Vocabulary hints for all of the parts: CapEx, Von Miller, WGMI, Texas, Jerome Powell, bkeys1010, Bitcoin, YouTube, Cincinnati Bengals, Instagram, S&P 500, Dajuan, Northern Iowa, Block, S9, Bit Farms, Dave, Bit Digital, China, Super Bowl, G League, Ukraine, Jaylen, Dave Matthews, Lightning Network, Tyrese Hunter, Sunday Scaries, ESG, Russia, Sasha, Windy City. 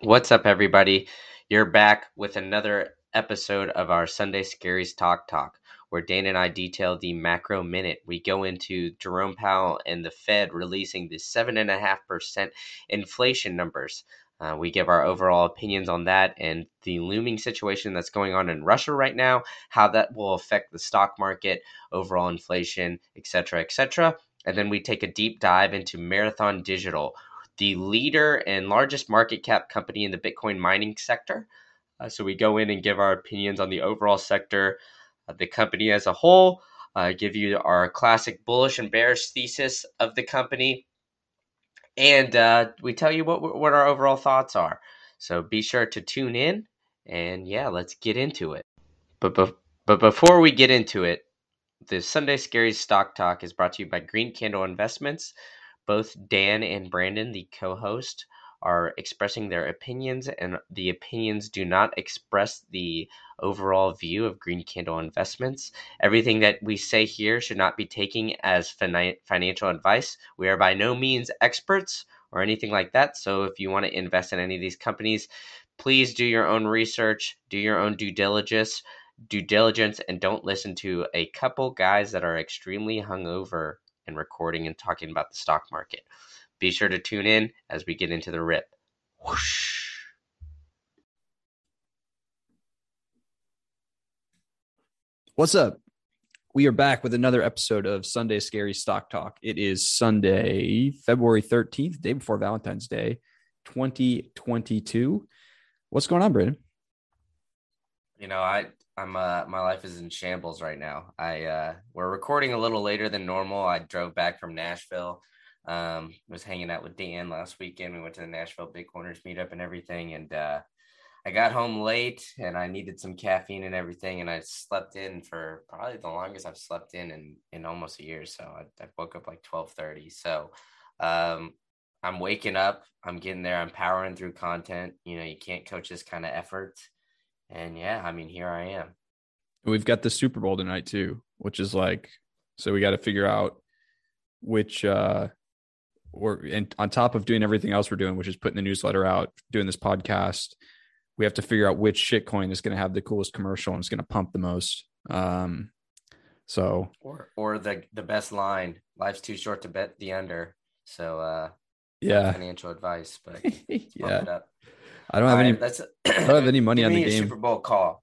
What's up, everybody? You're back with another episode of our Sunday Scaries Talk, where Dane and I detail the macro minute. We go into Jerome Powell and the Fed releasing the 7.5% inflation numbers. We give our overall opinions on that and the looming situation that's going on in Russia right now, how that will affect the stock market, overall inflation, etc., etc. And then we take a deep dive into Marathon Digital, the leader and largest market cap company in the Bitcoin mining sector. So we go in and give our opinions on the overall sector, the company as a whole, give you our classic bullish and bearish thesis of the company, and we tell you what our overall thoughts are. So be sure to tune in, and yeah, let's get into it. But before we get into it, the Sunday Scaries Stock Talk is brought to you by Green Candle Investments. Both Dan and Brandon, the co-host, are expressing their opinions, and the opinions do not express the overall view of Green Candle Investments. Everything that we say here should not be taken as financial advice. We are by no means experts or anything like that, so if you want to invest in any of these companies, please do your own research, do your own due diligence, and don't listen to a couple guys that are extremely hungover and recording and talking about the stock market. Be sure to tune in as we get into the rip. Whoosh. What's up? We are back with another episode of Sunday Scary Stock Talk. It is Sunday, February 13th, day before Valentine's Day, 2022. What's going on, Brandon? You know, I'm my life is in shambles right now. We're recording a little later than normal. I drove back from Nashville. Was hanging out with Dan last weekend. We went to the Nashville Bitcoiners meetup and everything. And I got home late and I needed some caffeine and everything. And I slept in for probably the longest I've slept in almost a year. So I woke up like 12:30. So I'm waking up. I'm getting there. I'm powering through content. You know, you can't coach this kind of effort. And yeah, I mean, here I am. We've got the Super Bowl tonight too, which is like, so we got to figure out which, and on top of doing everything else we're doing, which is putting the newsletter out, doing this podcast, we have to figure out which shitcoin is going to have the coolest commercial and is going to pump the most. So, or the best line, life's too short to bet the under. So, yeah, financial advice, but yeah, it up. I don't have any money on the game. Give me a Super Bowl call.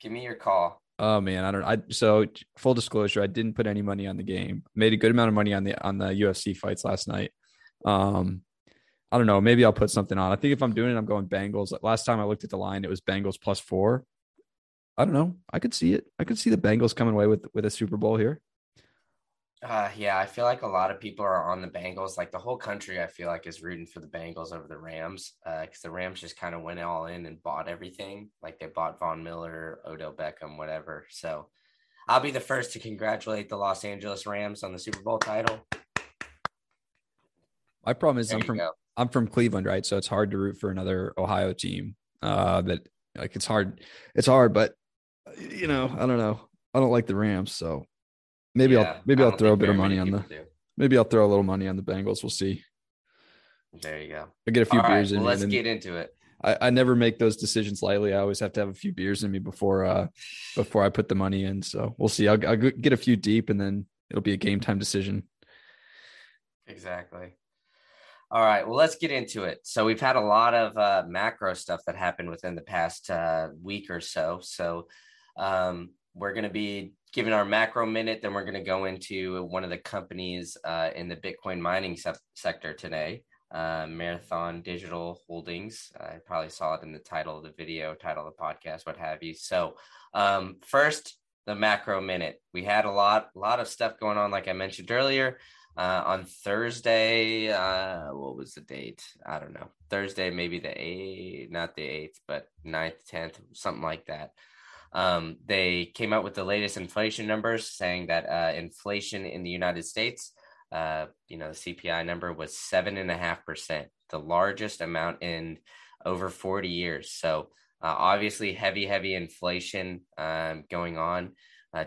Give me your call. Oh man, so full disclosure, I didn't put any money on the game. Made a good amount of money on the UFC fights last night. I don't know, maybe I'll put something on. I think if I'm doing it, I'm going Bengals. Last time I looked at the line, it was Bengals +4. I don't know. I could see it. I could see the Bengals coming away with a Super Bowl here. Yeah, I feel like a lot of people are on the Bengals. Like the whole country, I feel like, is rooting for the Bengals over the Rams because the Rams just kind of went all in and bought everything. Like they bought Von Miller, Odell Beckham, whatever. So I'll be the first to congratulate the Los Angeles Rams on the Super Bowl title. My problem is I'm from Cleveland, right? So it's hard to root for another Ohio team. It's hard, but you know, I don't know. I don't like the Rams, so. Maybe I'll throw a bit of money on Maybe I'll throw a little money on the Bengals. We'll see. There you go. I get a few beers in. Let's get into it. I never make those decisions lightly. I always have to have a few beers in me before I put the money in. So we'll see. I'll get a few deep, and then it'll be a game time decision. Exactly. All right. Well, let's get into it. So we've had a lot of macro stuff that happened within the past week or so. So we're going to be giving our macro minute, then we're going to go into one of the companies in the Bitcoin mining sector today, Marathon Digital Holdings. I probably saw it in the title of the video, title of the podcast, what have you. So first, the macro minute. We had a lot of stuff going on, like I mentioned earlier. On Thursday, what was the date? I don't know. Thursday, maybe the 8th, not the 8th, but 9th, 10th, something like that. They came out with the latest inflation numbers, saying that inflation in the United States, the CPI number was 7.5%, the largest amount in over 40 years. So obviously heavy inflation going on.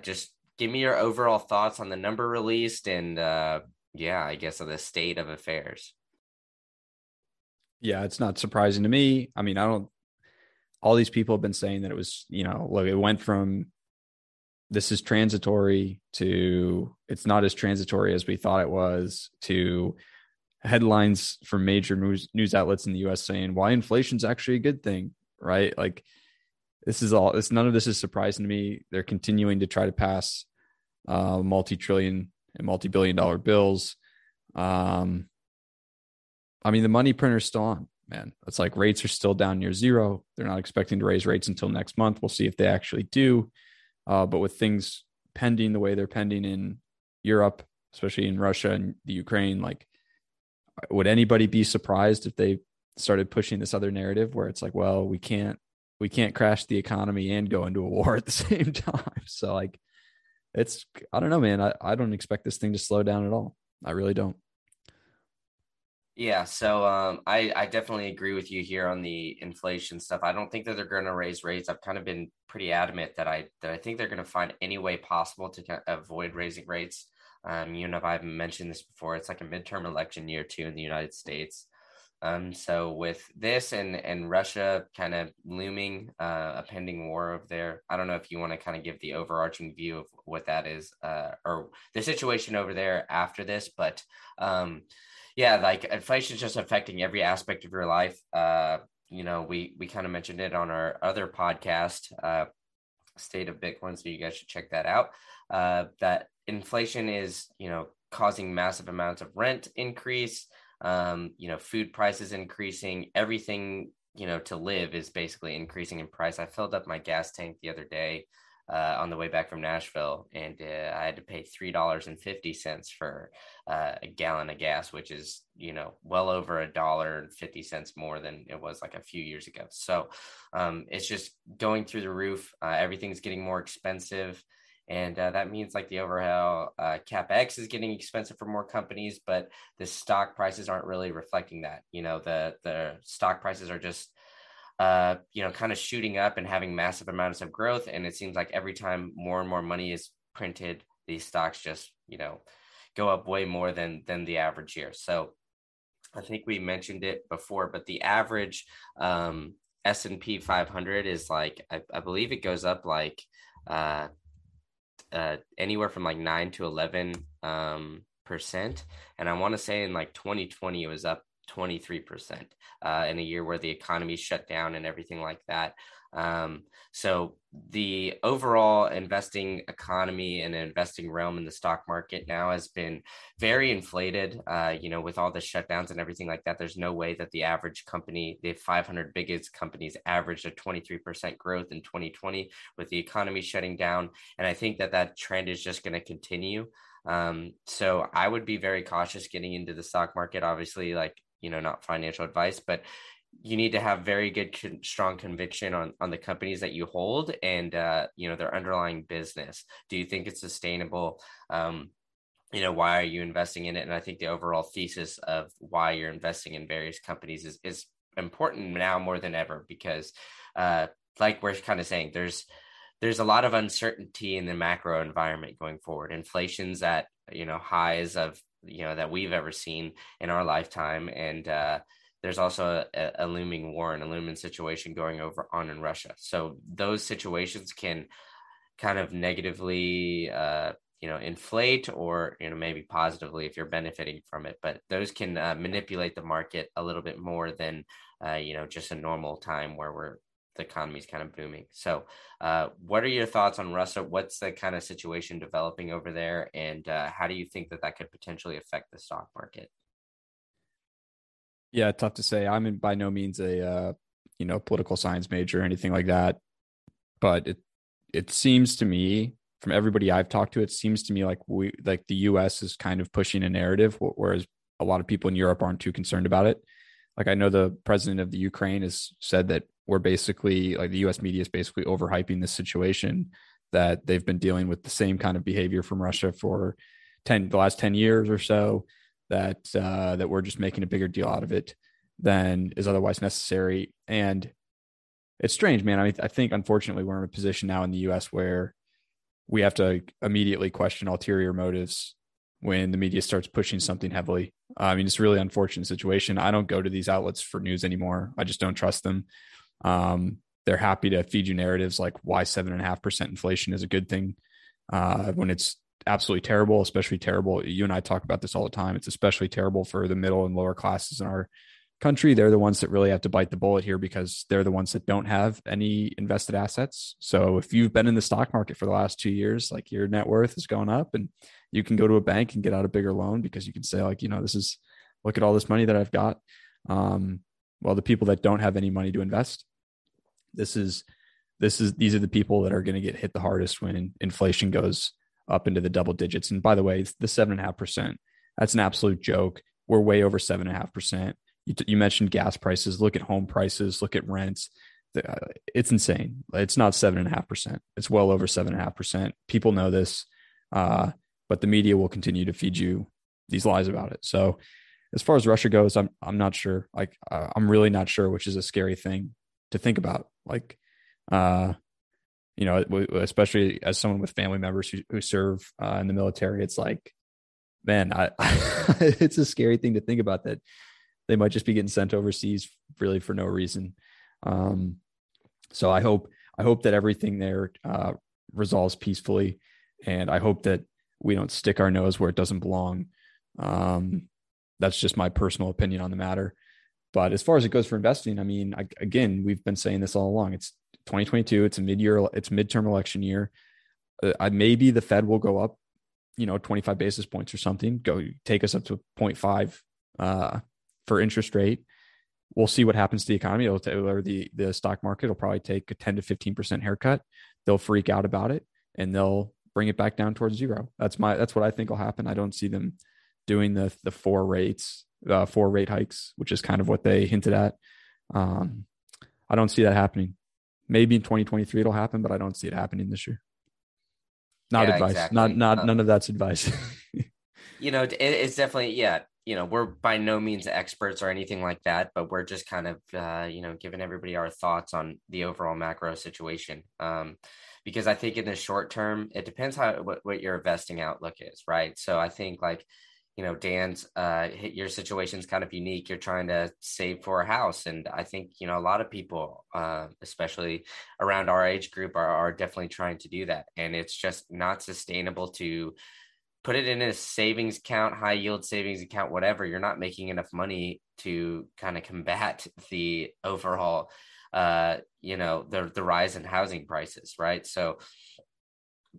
Just give me your overall thoughts on the number released and, I guess, of the state of affairs. Yeah, it's not surprising to me. I mean, all these people have been saying that it was, you know, look, it went from this is transitory to it's not as transitory as we thought it was, to headlines from major news outlets in the US saying why inflation's actually a good thing, right? Like none of this is surprising to me. They're continuing to try to pass multi-trillion and multi-billion dollar bills. I mean, the money printer's still on, man. It's like rates are still down near zero. They're not expecting to raise rates until next month. We'll see if they actually do. But with things pending the way they're pending in Europe, especially in Russia and the Ukraine, like, would anybody be surprised if they started pushing this other narrative where it's like, well, we can't crash the economy and go into a war at the same time? So like, I don't know, man. I don't expect this thing to slow down at all. I really don't. Yeah, so I definitely agree with you here on the inflation stuff. I don't think that they're going to raise rates. I've kind of been pretty adamant that I think they're going to find any way possible to kind of avoid raising rates. You know, I've mentioned this before. It's like a midterm election year too in the United States. So with this and Russia kind of looming, a pending war over there, I don't know if you want to kind of give the overarching view of what that is, or the situation over there after this, but yeah, like inflation is just affecting every aspect of your life. You know, we kind of mentioned it on our other podcast, State of Bitcoin, so you guys should check that out. That inflation is, you know, causing massive amounts of rent increase, you know, food prices increasing, everything, you know, to live is basically increasing in price. I filled up my gas tank the other day on the way back from Nashville, and I had to pay $3.50 for a gallon of gas, which is, you know, well over $1.50 more than it was like a few years ago. So it's just going through the roof. Everything's getting more expensive, and that means like the overall CapEx is getting expensive for more companies, but the stock prices aren't really reflecting that. You know, the stock prices are just you know, kind of shooting up and having massive amounts of growth. And it seems like every time more and more money is printed, these stocks just, you know, go up way more than the average year. So I think we mentioned it before, but the average S&P 500 is like, I believe it goes up like anywhere from like 9 to 11%. And I want to say in like 2020, it was up 23% in a year where the economy shut down and everything like that. So the overall investing economy and investing realm in the stock market now has been very inflated, you know, with all the shutdowns and everything like that. There's no way that the average company, the 500 biggest companies, averaged a 23% growth in 2020 with the economy shutting down. And I think that that trend is just going to continue. So I would be very cautious getting into the stock market, obviously, like, you know, not financial advice, but you need to have very good, strong conviction on the companies that you hold and, you know, their underlying business. Do you think it's sustainable? You know, why are you investing in it? And I think the overall thesis of why you're investing in various companies is important now more than ever, because, like we're kind of saying, there's a lot of uncertainty in the macro environment going forward. Inflation's at, you know, highs of, you know, that we've ever seen in our lifetime. And, there's also a looming war and a looming situation going over on in Russia. So those situations can kind of negatively, you know, inflate, or, you know, maybe positively if you're benefiting from it, but those can manipulate the market a little bit more than, you know, just a normal time where the economy is kind of booming. So what are your thoughts on Russia? What's the kind of situation developing over there? And how do you think that could potentially affect the stock market? Yeah, tough to say. I'm by no means a you know, political science major or anything like that, but it seems to me, from everybody I've talked to, it seems to me like the U.S. is kind of pushing a narrative, whereas a lot of people in Europe aren't too concerned about it. Like, I know the president of the Ukraine has said that we're basically, like, the U.S. media is basically overhyping this situation, that they've been dealing with the same kind of behavior from Russia for the last 10 years or so. That we're just making a bigger deal out of it than is otherwise necessary. And it's strange, man. I mean, I think, unfortunately, we're in a position now in the US where we have to immediately question ulterior motives when the media starts pushing something heavily. I mean, it's a really unfortunate situation. I don't go to these outlets for news anymore. I just don't trust them. They're happy to feed you narratives like why 7.5% inflation is a good thing when it's absolutely terrible, especially terrible. You and I talk about this all the time. It's especially terrible for the middle and lower classes in our country. They're the ones that really have to bite the bullet here because they're the ones that don't have any invested assets. So if you've been in the stock market for the last 2 years, like your net worth is going up and you can go to a bank and get out a bigger loan because you can say like, you know, this is, look at all this money that I've got. Well, the people that don't have any money to invest, these are the people that are going to get hit the hardest when inflation goes up into the double digits. And by the way, the 7.5%, that's an absolute joke. We're way over 7.5%. You mentioned gas prices, look at home prices, look at rents. It's insane. It's not 7.5%. It's well over 7.5%. People know this, but the media will continue to feed you these lies about it. So as far as Russia goes, I'm not sure. Like I'm really not sure, which is a scary thing to think about. Like, you know, especially as someone with family members who serve in the military, it's like, man, it's a scary thing to think about that they might just be getting sent overseas really for no reason. So I hope that everything there resolves peacefully. And I hope that we don't stick our nose where it doesn't belong. That's just my personal opinion on the matter. But as far as it goes for investing, I mean, again, we've been saying this all along. It's 2022. It's midterm election year. Maybe the Fed will go up, 25 basis points or something, go take us up to 0.5 for interest rate. We'll see what happens to the economy. Or the stock market will probably take a 10 to 15% haircut. They'll freak out about it and they'll bring it back down towards zero. That's what I think will happen. I don't see them doing the four rate hikes, which is kind of what they hinted at. I don't see that happening. Maybe in 2023 it'll happen, but I don't see it happening this year. Advice. Exactly. None of that's advice. It's definitely, we're by no means experts or anything like that, but we're just kind of, giving everybody our thoughts on the overall macro situation. Because I think in the short term, it depends what your investing outlook is, right? So I think like, Dan's, your situation's kind of unique. You're trying to save for a house. And I think, a lot of people, especially around our age group are definitely trying to do that. And it's just not sustainable to put it in a savings account, high yield savings account, whatever. You're not making enough money to kind of combat the overall, the rise in housing prices, right? So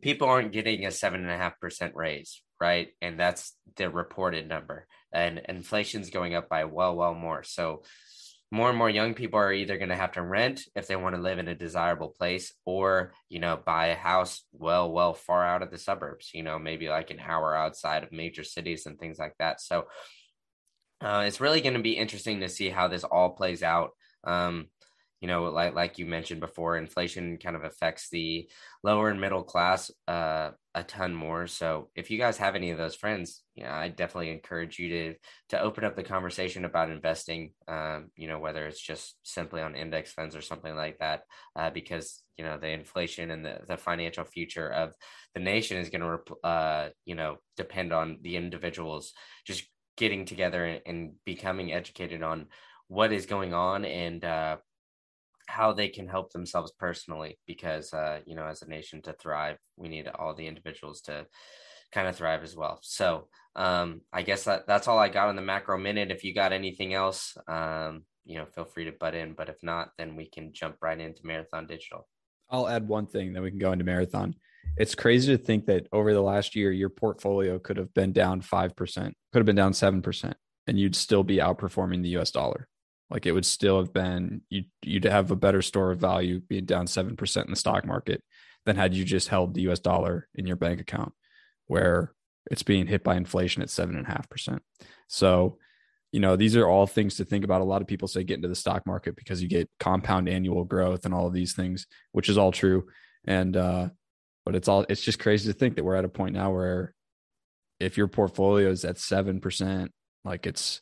people aren't getting a 7.5% raise, right? And that's the reported number, and inflation's going up by well more. So more and more young people are either going to have to rent if they want to live in a desirable place, or, buy a house well far out of the suburbs, maybe like an hour outside of major cities and things like that. So it's really going to be interesting to see how this all plays out. Like you mentioned before, inflation kind of affects the lower and middle class a ton more. So if you guys have any of those friends, I definitely encourage you to open up the conversation about investing, whether it's just simply on index funds or something like that, because, the inflation and the financial future of the nation is going to, depend on the individuals just getting together and becoming educated on what is going on and how they can help themselves personally, because, as a nation to thrive, we need all the individuals to kind of thrive as well. So I guess that's all I got on the macro minute. If you got anything else, feel free to butt in, but if not, then we can jump right into Marathon Digital. I'll add one thing, then we can go into Marathon. It's crazy to think that over the last year, your portfolio could have been down 5%, could have been down 7%, and you'd still be outperforming the US dollar. Like it would still have been, you'd have a better store of value being down 7% in the stock market than had you just held the US dollar in your bank account where it's being hit by inflation at 7.5%. So, these are all things to think about. A lot of people say get into the stock market because you get compound annual growth and all of these things, which is all true. And, but it's just crazy to think that we're at a point now where if your portfolio is at 7%, like it's,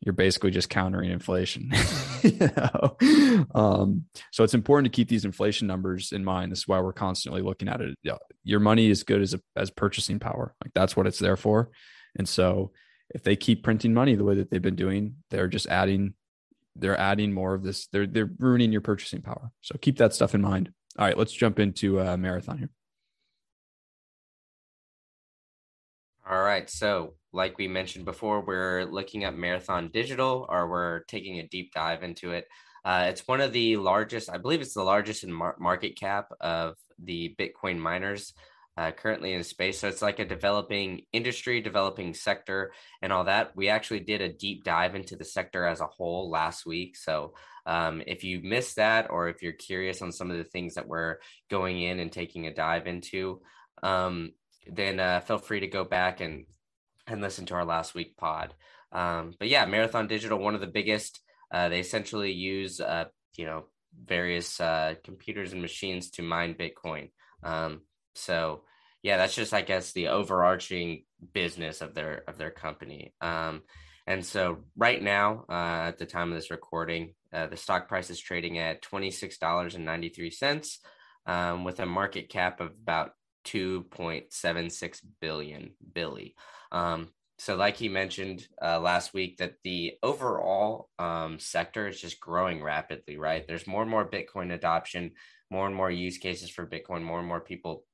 you're basically just countering inflation. You know? So it's important to keep these inflation numbers in mind. This is why we're constantly looking at it. Your money is good as purchasing power. Like, that's what it's there for. And so if they keep printing money the way that they've been doing, they're just adding more of this. They're ruining your purchasing power. So keep that stuff in mind. All right, let's jump into Marathon here. All right. So like we mentioned before, we're looking at Marathon Digital, or we're taking a deep dive into it. It's one of the largest, I believe it's the largest in market cap of the Bitcoin miners currently in space. So it's like a developing industry, developing sector and all that. We actually did a deep dive into the sector as a whole last week. So if you missed that, or if you're curious on some of the things that we're going in and taking a dive into, then feel free to go back and listen to our last week pod. But yeah, Marathon Digital, one of the biggest. They essentially use various computers and machines to mine Bitcoin. So yeah, that's just, I guess, the overarching business of their company. And so right now, at the time of this recording, the stock price is trading at $26.93, with a market cap of about 2.76 billion Billy. So like he mentioned last week, that the overall sector is just growing rapidly, right? There's more and more Bitcoin adoption, more and more use cases for Bitcoin, more and more people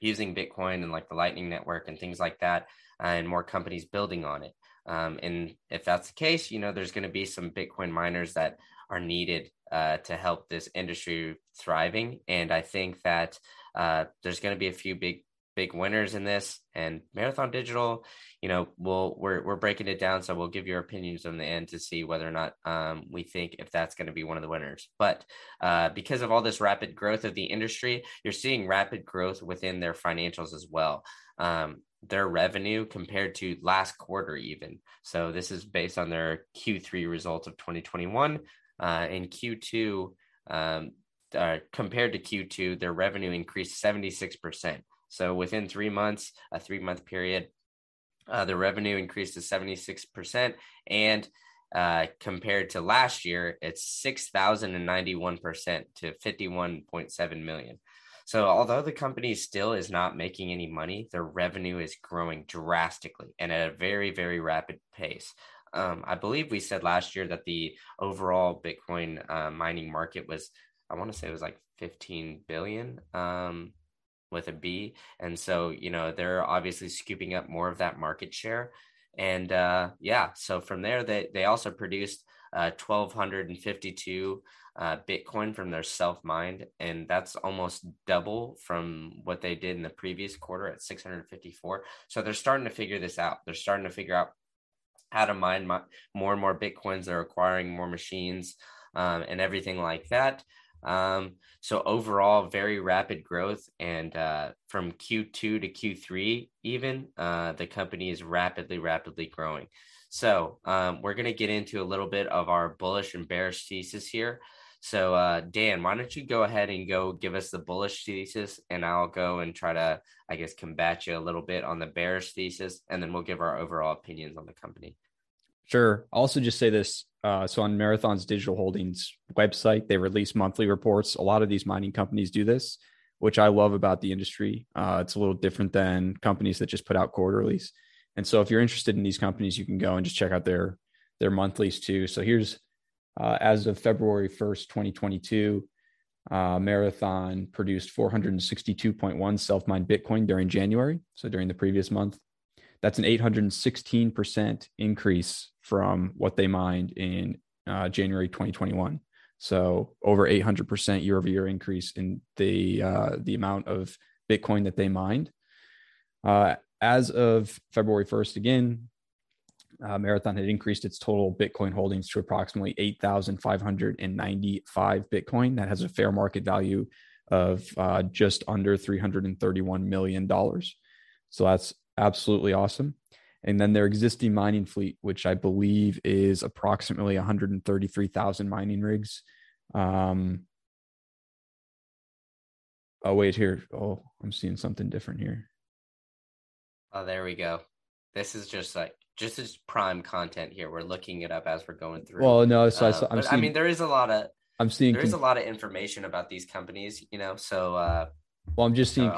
using Bitcoin and like the Lightning Network and things like that, and more companies building on it. And if that's the case, there's going to be some Bitcoin miners that are needed to help this industry thriving. And I think that there's going to be a few big winners in this, and Marathon Digital, we're breaking it down. So we'll give your opinions on the end to see whether or not we think if that's going to be one of the winners. But because of all this rapid growth of the industry, you're seeing rapid growth within their financials as well. Their revenue compared to last quarter even. So this is based on their Q3 results of 2021. In Q2, compared to Q2, their revenue increased 76%. So within 3 months, a 3 month period, the revenue increased to 76%. And compared to last year, it's 6,091% to 51.7 million. So although the company still is not making any money, their revenue is growing drastically and at a very, very rapid pace. I believe we said last year that the overall Bitcoin mining market was, I want to say it was like 15 billion with a B. And so, they're obviously scooping up more of that market share. And so from there, they also produced 1,252 Bitcoin from their self-mined. And that's almost double from what they did in the previous quarter at 654. So they're starting to figure this out. They're starting to figure out how to mine more and more Bitcoins. They're acquiring more machines and everything like that. So overall, very rapid growth, and from Q2 to Q3 even, the company is rapidly growing. So we're going to get into a little bit of our bullish and bearish thesis here. So Dan, why don't you go ahead and go give us the bullish thesis, and I'll go and try to, I guess, combat you a little bit on the bearish thesis, and then we'll give our overall opinions on the company. Sure. I'll also just say this. So on Marathon's Digital Holdings website, they release monthly reports. A lot of these mining companies do this, which I love about the industry. It's a little different than companies that just put out quarterlies. And so if you're interested in these companies, you can go and just check out their monthlies too. So here's, as of February 1st, 2022, Marathon produced 462.1 self-mined Bitcoin during January. So during the previous month. That's an 816% increase from what they mined in January 2021. So over 800% year-over-year increase in the amount of Bitcoin that they mined. As of February 1st, again, Marathon had increased its total Bitcoin holdings to approximately 8,595 Bitcoin. That has a fair market value of just under $331 million. So that's absolutely awesome. And then their existing mining fleet, which I believe is approximately 133,000 mining rigs. Oh, wait here. Oh, I'm seeing something different here. Oh, there we go. This is just like Just as prime content here. We're looking it up as we're going through. Well, no, so I mean, there is a lot of, there is a lot of information about these companies, you know? So, well, I'm just seeing,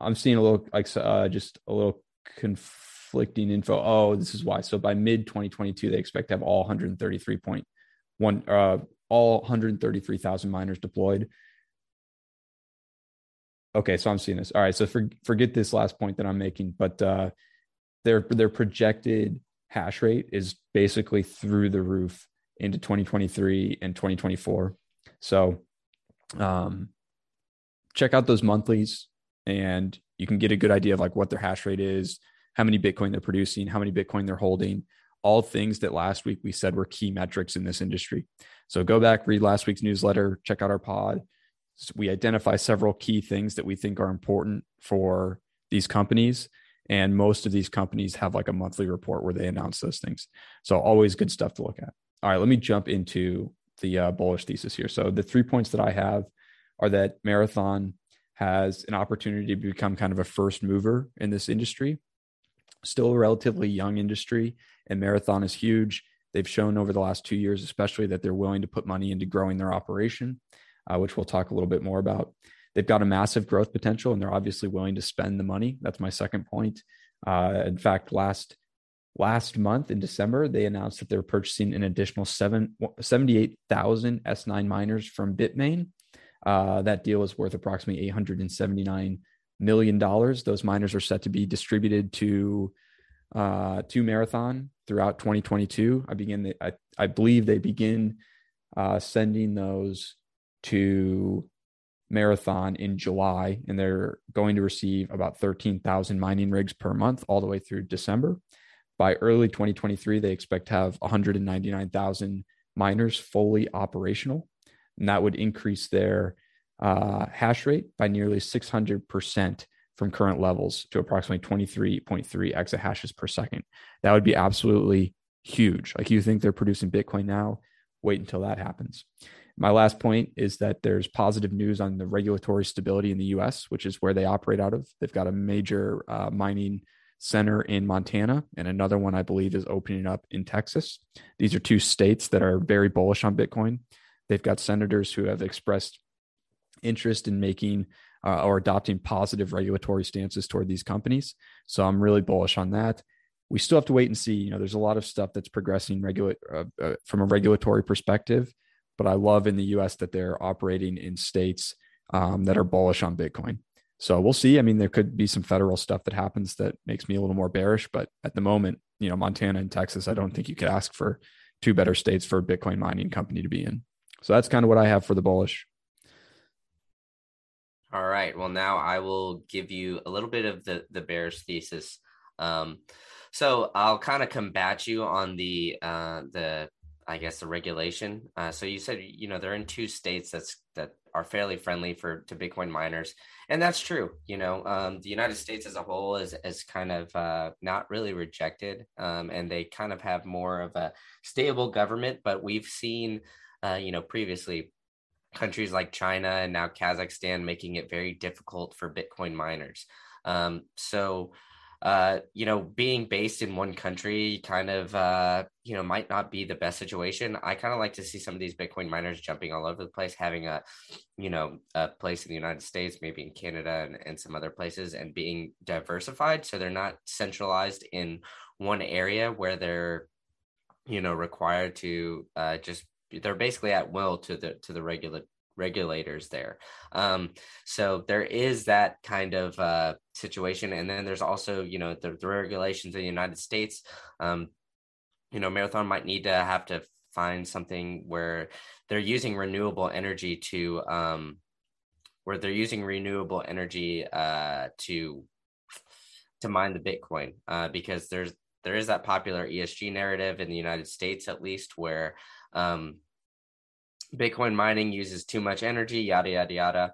I'm seeing a little, like, just a little conflicting info. Oh, this is why. So by mid 2022, they expect to have all 133,000 miners deployed. Okay. So I'm seeing this. All right. So forget this last point that I'm making, but, their projected hash rate is basically through the roof into 2023 and 2024. So check out those monthlies and you can get a good idea of like what their hash rate is, how many Bitcoin they're producing, how many Bitcoin they're holding, all things that last week we said were key metrics in this industry. So go back, read last week's newsletter, check out our pod. We identify several key things that we think are important for these companies. And most of these companies have like a monthly report where they announce those things. So always good stuff to look at. All right, let me jump into the bullish thesis here. So the 3 points that I have are that Marathon has an opportunity to become kind of a first mover in this industry. Still a relatively young industry, and Marathon is huge. They've shown over the last 2 years, especially, that they're willing to put money into growing their operation, which we'll talk a little bit more about. They've got a massive growth potential, and they're obviously willing to spend the money. That's my second point. In fact, last month in December, they announced that they're purchasing an additional 78,000 S9 miners from Bitmain. That deal is worth approximately $879 million. Those miners are set to be distributed to Marathon throughout 2022. I believe they begin sending those to Marathon in July, and they're going to receive about 13,000 mining rigs per month all the way through December. By early 2023, they expect to have 199,000 miners fully operational, and that would increase their hash rate by nearly 600% from current levels to approximately 23.3 exahashes per second. That would be absolutely huge. Like, you think they're producing Bitcoin now? Wait until that happens. My last point is that there's positive news on the regulatory stability in the U.S., which is where they operate out of. They've got a major mining center in Montana, and another one, I believe, is opening up in Texas. These are two states that are very bullish on Bitcoin. They've got senators who have expressed interest in making or adopting positive regulatory stances toward these companies. So I'm really bullish on that. We still have to wait and see. You know, there's a lot of stuff that's progressing from a regulatory perspective. But I love in the U.S. that they're operating in states that are bullish on Bitcoin. So we'll see. I mean, there could be some federal stuff that happens that makes me a little more bearish. But at the moment, you know, Montana and Texas, I don't think you could ask for two better states for a Bitcoin mining company to be in. So that's kind of what I have for the bullish. All right. Well, now I will give you a little bit of the bearish thesis. So I'll kind of combat you on the regulation. So you said, you know, they're in two states that are fairly friendly to Bitcoin miners. And that's true. You know, the United States as a whole is kind of not really rejected. And they kind of have more of a stable government. But we've seen, you know, previously countries like China and now Kazakhstan making it very difficult for Bitcoin miners. You know, being based in one country kind of, you know, might not be the best situation. I kind of like to see some of these Bitcoin miners jumping all over the place, having a place in the United States, maybe in Canada and some other places, and being diversified. So they're not centralized in one area where they're, you know, required to they're basically at will to the regulators there. So there is that kind of situation. And then there's also, you know, the regulations in the United States. You know, Marathon might need to have to find something where they're using renewable energy to mine the Bitcoin, because there is that popular ESG narrative in the United States, at least, where Bitcoin mining uses too much energy, yada, yada, yada.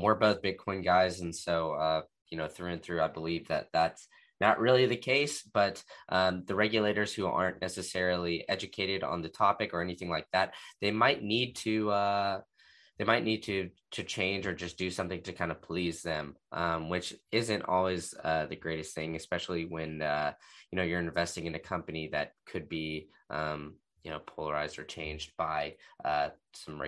We're both Bitcoin guys. And so, you know, through and through, I believe that's not really the case, but the regulators who aren't necessarily educated on the topic or anything like that, they might need to they might need to change or just do something to kind of please them, which isn't always the greatest thing, especially when you're investing in a company that could be polarized or changed by some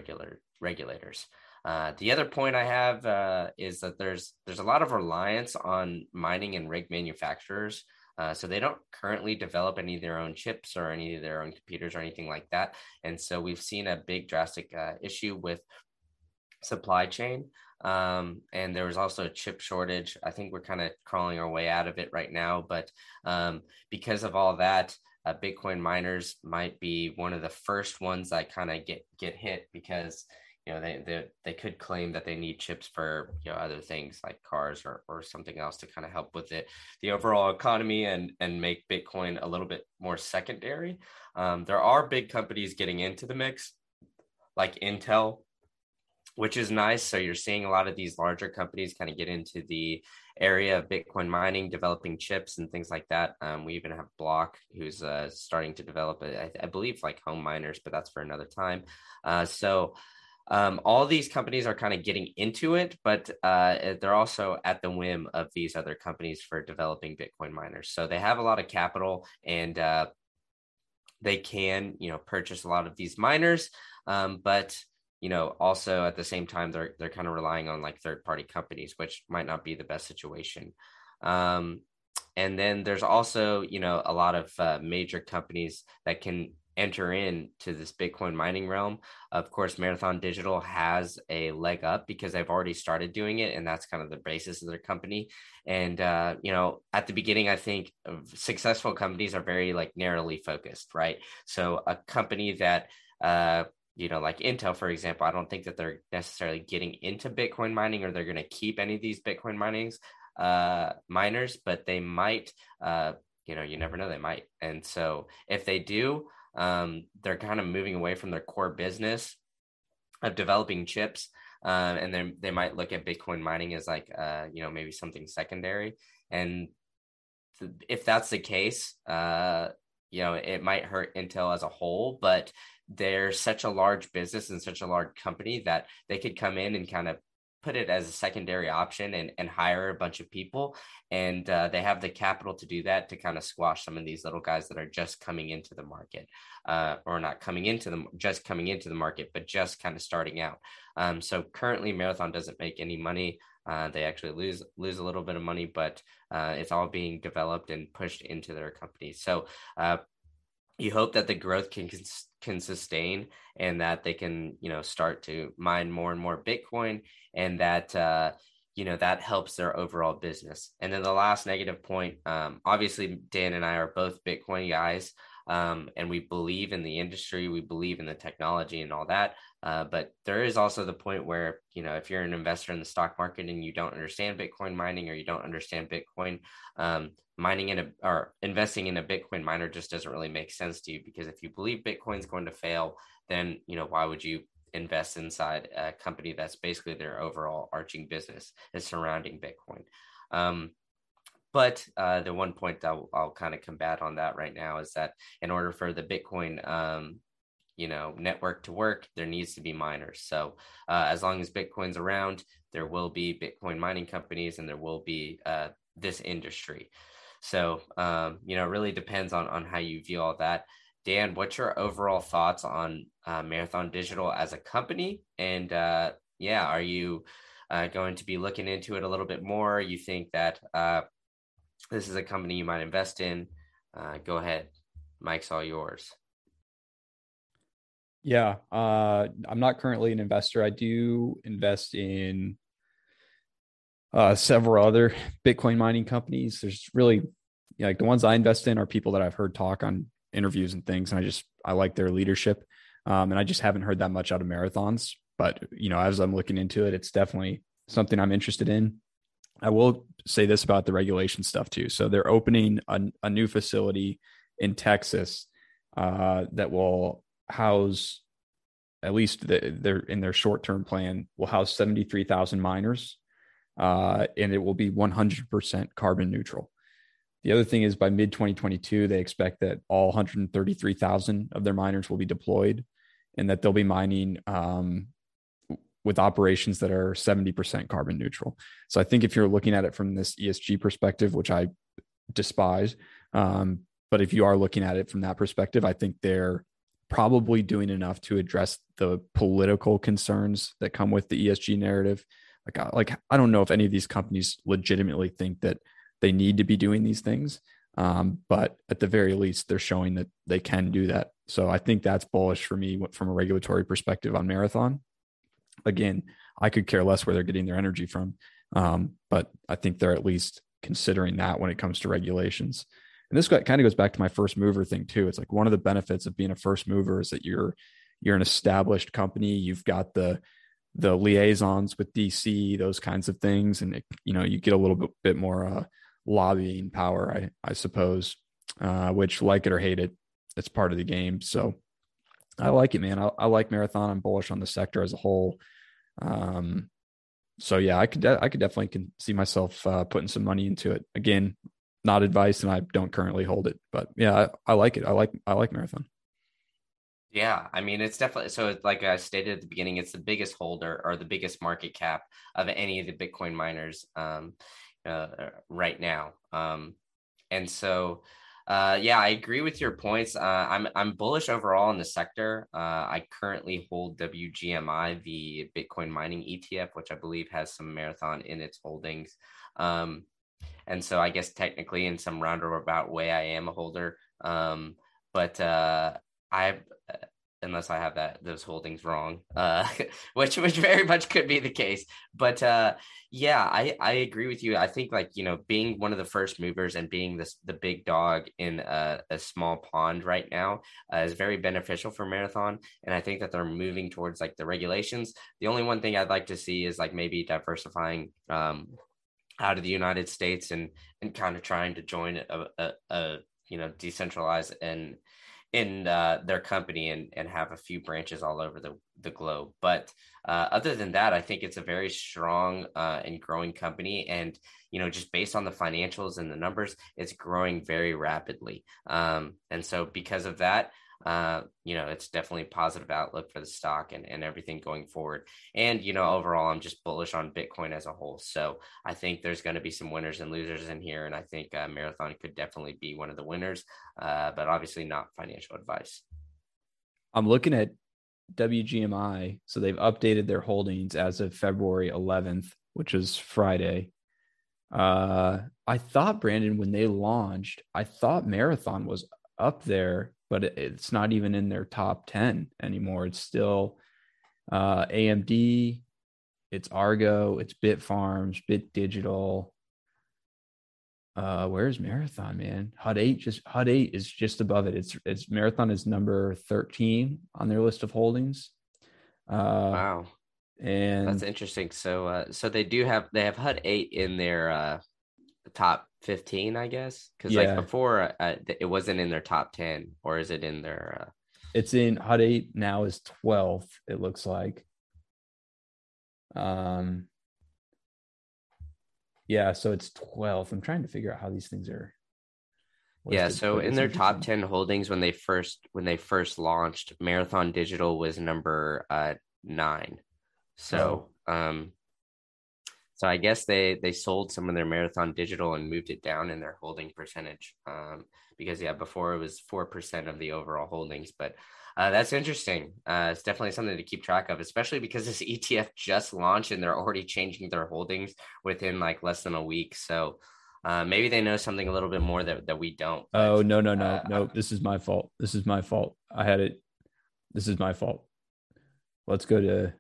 regulators. The other point I have is that there's a lot of reliance on mining and rig manufacturers. So they don't currently develop any of their own chips or any of their own computers or anything like that. And so we've seen a big drastic issue with supply chain. And there was also a chip shortage. I think we're kind of crawling our way out of it right now. But because of all that, Bitcoin miners might be one of the first ones that kind of get hit because they could claim that they need chips for other things like cars or something else to kind of help with it, the overall economy and make Bitcoin a little bit more secondary. There are big companies getting into the mix like Intel, which is nice. So you're seeing a lot of these larger companies kind of get into the area of Bitcoin mining, developing chips and things like that. We even have Block, who's starting to develop, I believe, like home miners, but that's for another time. So all these companies are kind of getting into it, but they're also at the whim of these other companies for developing Bitcoin miners. So they have a lot of capital and they can, purchase a lot of these miners. But also at the same time, they're kind of relying on like third-party companies, which might not be the best situation. And then there's also, a lot of major companies that can enter into this Bitcoin mining realm. Of course, Marathon Digital has a leg up because they've already started doing it, and that's kind of the basis of their company. And at the beginning, I think successful companies are very like narrowly focused, right? So a company that like Intel, for example, I don't think that they're necessarily getting into Bitcoin mining or they're going to keep any of these Bitcoin miners, but they might. You never know, they might. And so if they do, they're kind of moving away from their core business of developing chips. And then they might look at Bitcoin mining as like, maybe something secondary. And if that's the case, it might hurt Intel as a whole, but they're such a large business and such a large company that they could come in and kind of put it as a secondary option and hire a bunch of people. And they have the capital to do that, to kind of squash some of these little guys that are just coming into the market but just kind of starting out. So currently Marathon doesn't make any money. They actually lose a little bit of money, but it's all being developed and pushed into their company. So you hope that the growth can sustain and that they can, start to mine more and more Bitcoin, and that, that helps their overall business. And then the last negative point, obviously Dan and I are both Bitcoin guys, and we believe in the industry, we believe in the technology and all that. But there is also the point where, if you're an investor in the stock market and you don't understand Bitcoin mining or you don't understand Bitcoin, investing in a Bitcoin miner just doesn't really make sense to you, because if you believe Bitcoin's going to fail, then, why would you invest inside a company that's basically their overall arching business is surrounding Bitcoin? But the one point that I'll kind of combat on that right now is that in order for the Bitcoin, network to work, there needs to be miners. So as long as Bitcoin's around, there will be Bitcoin mining companies and there will be this industry. So, it really depends on how you view all that. Dan, what's your overall thoughts on Marathon Digital as a company? And are you going to be looking into it a little bit more? You think that this is a company you might invest in? Go ahead. Mike's all yours. Yeah. I'm not currently an investor. I do invest in several other Bitcoin mining companies. There's really the ones I invest in are people that I've heard talk on interviews and things. And I like their leadership. And I just haven't heard that much out of Marathons, but as I'm looking into it, it's definitely something I'm interested in. I will say this about the regulation stuff too. So they're opening a new facility in Texas that will house, at least in their short-term plan, will house 73,000 miners. And it will be 100% carbon neutral. The other thing is by mid-2022, they expect that all 133,000 of their miners will be deployed and that they'll be mining with operations that are 70% carbon neutral. So I think if you're looking at it from this ESG perspective, which I despise, but if you are looking at it from that perspective, I think they're probably doing enough to address the political concerns that come with the ESG narrative. Like I don't know if any of these companies legitimately think that they need to be doing these things, but at the very least, they're showing that they can do that. So I think that's bullish for me from a regulatory perspective on Marathon. Again, I could care less where they're getting their energy from, but I think they're at least considering that when it comes to regulations. And this kind of goes back to my first mover thing too. It's like one of the benefits of being a first mover is that you're an established company. You've got the liaisons with DC, those kinds of things, and you get a little bit more lobbying power, I suppose. Which, like it or hate it, it's part of the game. So I like it, man. I like Marathon. I'm bullish on the sector as a whole. So yeah, I could definitely see myself putting some money into it. Again, not advice, and I don't currently hold it, but yeah, I like it. I like Marathon. Yeah, I mean, it's definitely, so like I stated at the beginning, it's the biggest holder or the biggest market cap of any of the Bitcoin miners right now. And so, yeah, I agree with your points. I'm bullish overall in the sector. I currently hold WGMI, the Bitcoin mining ETF, which I believe has some Marathon in its holdings. And so I guess technically in some roundabout way, I am a holder. But unless I have those holdings wrong, which very much could be the case. But yeah, I agree with you. I think being one of the first movers and being the big dog in a small pond right now is very beneficial for Marathon. And I think that they're moving towards the regulations. The only one thing I'd like to see is maybe diversifying out of the United States and kind of trying to join a decentralized and in their company and have a few branches all over the globe. But other than that, I think it's a very strong and growing company. And, just based on the financials and the numbers, it's growing very rapidly. And so because of that, it's definitely a positive outlook for the stock and everything going forward. And, overall, I'm just bullish on Bitcoin as a whole. So I think there's going to be some winners and losers in here. And I think Marathon could definitely be one of the winners, but obviously not financial advice. I'm looking at WGMI. So they've updated their holdings as of February 11th, which is Friday. I thought, Brandon, when they launched, I thought Marathon was up there, but it's not even in their top 10 anymore. It's still AMD, it's Argo, it's Bit Farms, Bit Digital. Where's Marathon, man? Hut 8 is just above it. It's Marathon is number 13 on their list of holdings. Wow, and that's interesting. So, so they have Hut 8 in their top 15, I guess, because yeah. Before it wasn't in their top 10, or is it in their it's in Hut 8 now is 12th, it looks like. Yeah, so it's 12th. I'm trying to figure out how these things are listed. Yeah, so in their top 10 holdings when they first launched, Marathon Digital was number 9. So So I guess they sold some of their Marathon Digital and moved it down in their holding percentage because, yeah, before it was 4% of the overall holdings. But that's interesting. It's definitely something to keep track of, especially because this ETF just launched and they're already changing their holdings within less than a week. So maybe they know something a little bit more that we don't. Oh, no. This is my fault. I had it. This is my fault. Let's go to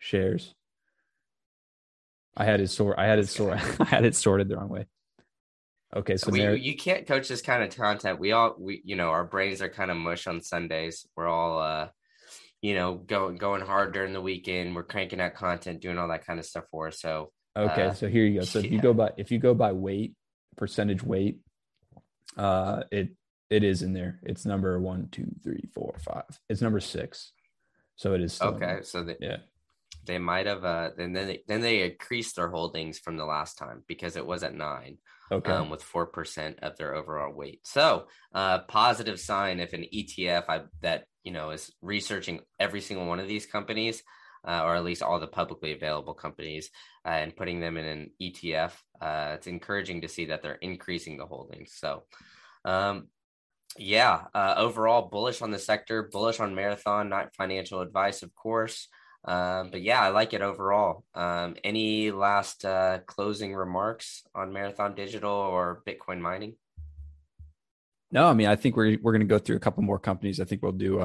shares. I had it sorted the wrong way. Okay, so you can't coach this kind of content. We our brains are kind of mush on Sundays. We're all going hard during the weekend. We're cranking out content, doing all that kind of stuff for us. So okay, so here you go. So yeah. if you go by weight, percentage weight, it is in there. It's number 1, 2, 3, 4, 5. It's number 6. So it is still okay. So yeah. They might have, and then they increased their holdings from the last time because it was at 9, okay, with 4% of their overall weight. So, positive sign if an ETF that is researching every single one of these companies or at least all the publicly available companies, and putting them in an ETF. It's encouraging to see that they're increasing the holdings. So overall bullish on the sector, bullish on Marathon, not financial advice, of course. But yeah, I like it overall. Any last closing remarks on Marathon Digital or Bitcoin mining? No, I mean, I think we're going to go through a couple more companies. I think we'll do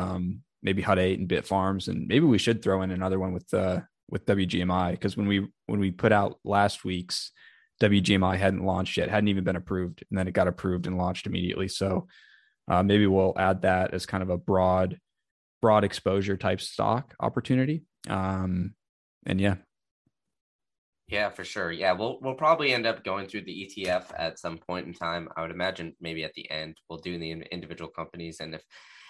maybe Hut 8 and Bit Farms, and maybe we should throw in another one with WGMI, because when we put out last week's, WGMI hadn't launched yet, hadn't even been approved, and then it got approved and launched immediately. So maybe we'll add that as kind of a broad exposure type stock opportunity. Yeah, for sure. Yeah, we'll probably end up going through the ETF at some point in time. I would imagine maybe at the end we'll do the individual companies, and if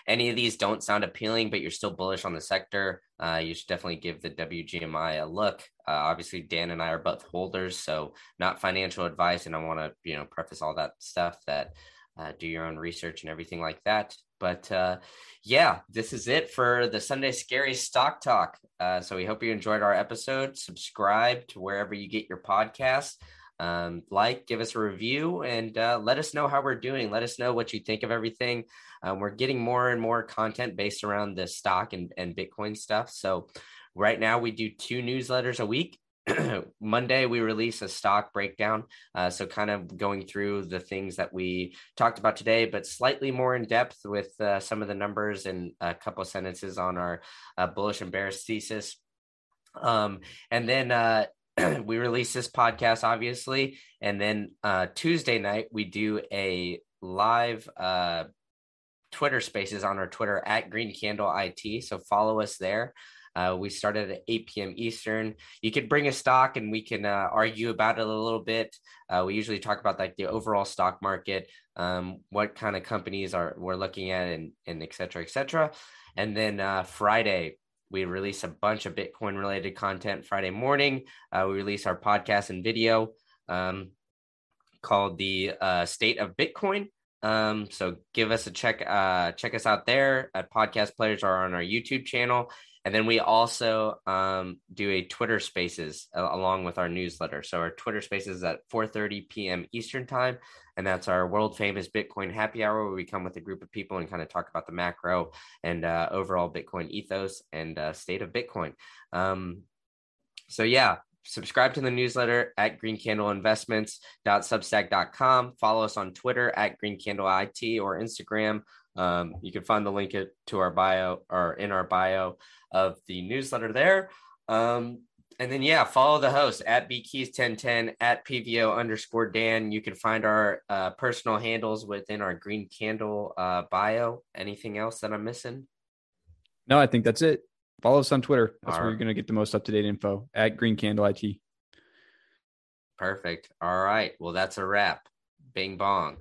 any of these don't sound appealing, but you're still bullish on the sector, you should definitely give the WGMI a look. Obviously, Dan and I are both holders, so not financial advice, and I want to preface all that stuff that do your own research and everything like that. But this is it for the Sunday Scary Stock Talk. So we hope you enjoyed our episode. Subscribe to wherever you get your podcast. Give us a review, and let us know how we're doing. Let us know what you think of everything. We're getting more and more content based around the stock and Bitcoin stuff. So right now we do 2 newsletters a week. Monday, we release a stock breakdown. So kind of going through the things that we talked about today, but slightly more in depth with some of the numbers and a couple of sentences on our bullish and bearish thesis. And then we release this podcast, obviously. And then Tuesday night, we do a live Twitter spaces on our Twitter at Green Candle IT. So follow us there. We started at 8 p.m. Eastern. You could bring a stock and we can argue about it a little bit. We usually talk about like the overall stock market, what kind of companies we're looking at, and et cetera, et cetera. And then Friday, we release a bunch of Bitcoin related content. Friday morning, we release our podcast and video called The State of Bitcoin. So give us a check. Check us out there at podcast players or on our YouTube channel. And then we also do a Twitter Spaces along with our newsletter. So our Twitter Spaces is at 4:30 p.m. Eastern time, and that's our world famous Bitcoin happy hour, where we come with a group of people and kind of talk about the macro and overall Bitcoin ethos and state of Bitcoin. Subscribe to the newsletter at greencandleinvestments.substack.com. Follow us on Twitter at greencandleit or Instagram. You can find the link to our bio or in our bio of the newsletter there. And then, follow the host at bkeys1010 at pvo_Dan. You can find our personal handles within our Green Candle bio. Anything else that I'm missing? No, I think that's it. Follow us on Twitter. That's where you're going to get the most up-to-date info at Green Candle IT. Perfect. All right. Well, that's a wrap. Bing bong.